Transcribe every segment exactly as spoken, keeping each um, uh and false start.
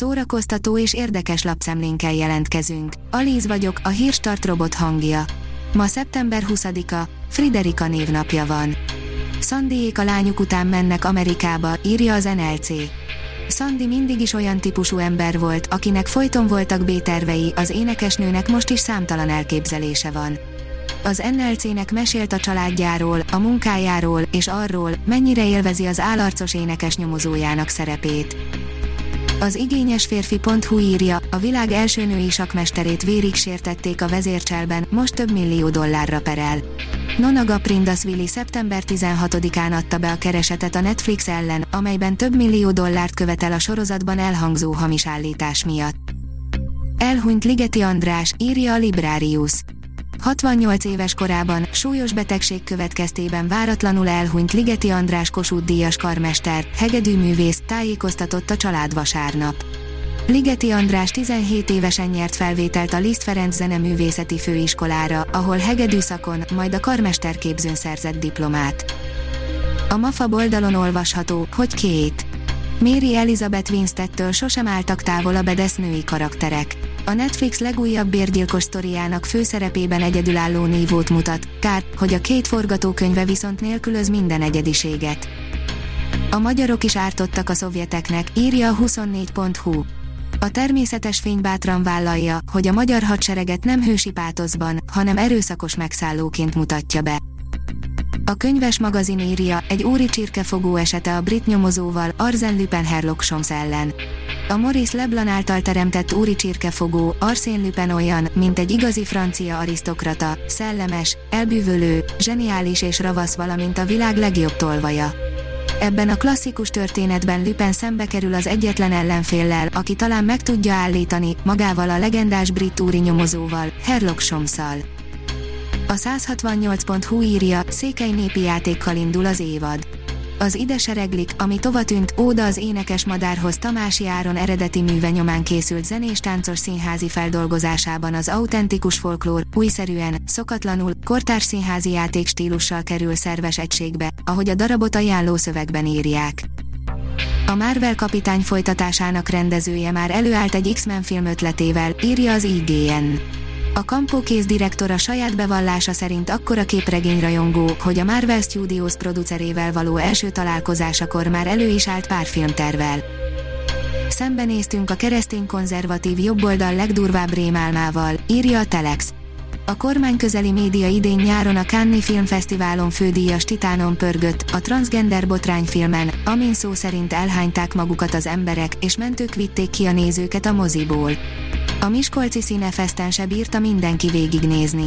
szórakoztató és érdekes lapszemlénkkel jelentkezünk. Alíz vagyok, a Hírstart robot hangja. Ma szeptember huszadika, Friderika névnapja van. Szandiék a lányuk után mennek Amerikába, írja az en el cé. Szandi mindig is olyan típusú ember volt, akinek folyton voltak B-tervei, az énekesnőnek most is számtalan elképzelése van. Az en el cének mesélt a családjáról, a munkájáról, és arról, mennyire élvezi az állarcos énekes nyomozójának szerepét. Az igényes férfi pont hu írja, a világ első női sakkmesterét vérig sértették a vezércselben, most több millió dollárra perel. Nonaga Prindasvili szeptember tizenhatodikán adta be a keresetet a Netflix ellen, amelyben több millió dollárt követel a sorozatban elhangzó hamis állítás miatt. Elhunyt Ligeti András, írja a Librarius. hatvannyolc éves korában, súlyos betegség következtében váratlanul elhunyt Ligeti András Kossuth Díjas karmester, hegedűművész, tájékoztatott a család vasárnap. Ligeti András tizenhét évesen nyert felvételt a Liszt Ferenc zeneművészeti főiskolára, ahol hegedű szakon, majd a karmesterképzőn szerzett diplomát. A MAFA oldalon olvasható, hogy két. Mary Elizabeth Winsteadtől sosem álltak távol a bedesz női karakterek. A Netflix legújabb bérgyilkos sztoriának főszerepében egyedülálló nívót mutat, kár, hogy a két forgatókönyve viszont nélkülöz minden egyediséget. A magyarok is ártottak a szovjeteknek, írja a huszonnégy pont hu. A természetes fény bátran vállalja, hogy a magyar hadsereget nem hősi pátoszban, hanem erőszakos megszállóként mutatja be. A könyves magazin írja, egy óri csirkefogó esete a brit nyomozóval, Arsène Lupin Herlock Sholmès ellen. A Maurice Leblan által teremtett úri csirkefogó, Arsène Lupin olyan, mint egy igazi francia arisztokrata, szellemes, elbűvölő, zseniális és ravasz, valamint a világ legjobb tolvaja. Ebben a klasszikus történetben Lupin szembe kerül az egyetlen ellenféllel, aki talán meg tudja állítani, magával a legendás brit úri nyomozóval, Herlock Sholméssal. A száz hatvannyolc pont hu írja, székely népi játékkal indul az évad. Az Ide sereglik, ami tovatűnt, óda az énekes madárhoz Tamási Áron eredeti műve nyomán készült zenés-táncos színházi feldolgozásában az autentikus folklór, újszerűen, szokatlanul, kortárs színházi játékstílussal kerül szerves egységbe, ahogy a darabot ajánló szövegben írják. A Marvel kapitány folytatásának rendezője már előállt egy X-Men film ötletével, írja az I G N. A Campó kézdirektora saját bevallása szerint akkora képregényrajongó, hogy a Marvel Studios producerével való első találkozásakor már elő is állt pár filmtervvel. Szembenéztünk a keresztény konzervatív jobboldal legdurvább rémálmával, írja a Telex. A kormányközeli média idén nyáron a Cannes-i Film Fesztiválon fődíjas Titánon pörgött, a transzgender botrányfilmen, amin szó szerint elhányták magukat az emberek, és mentők vitték ki a nézőket a moziból. A miskolci színefeszten se bírta mindenki végignézni.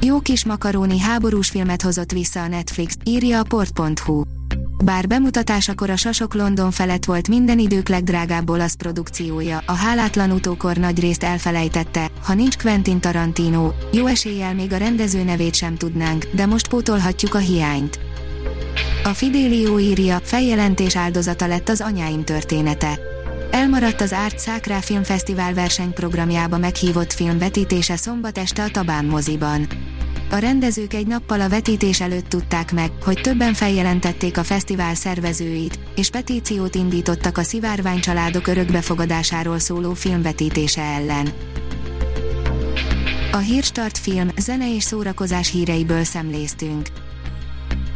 Jó kis makaróni háborús filmet hozott vissza a Netflix, írja a port pont hu. Bár bemutatásakor a Sasok London felett volt minden idők legdrágább olasz produkciója, a hálátlan utókor nagy részt elfelejtette, ha nincs Quentin Tarantino, jó eséllyel még a rendező nevét sem tudnánk, de most pótolhatjuk a hiányt. A Fidelio írja, feljelentés áldozata lett az Anyáim története. Elmaradt az Árt Szákrá Film Fesztivál versenyprogramjába meghívott film vetítése szombat este a Tabán moziban. A rendezők egy nappal a vetítés előtt tudták meg, hogy többen feljelentették a fesztivál szervezőit, és petíciót indítottak a szivárvány családok örökbefogadásáról szóló filmvetítése ellen. A Hírstart film, zene és szórakozás híreiből szemléztünk.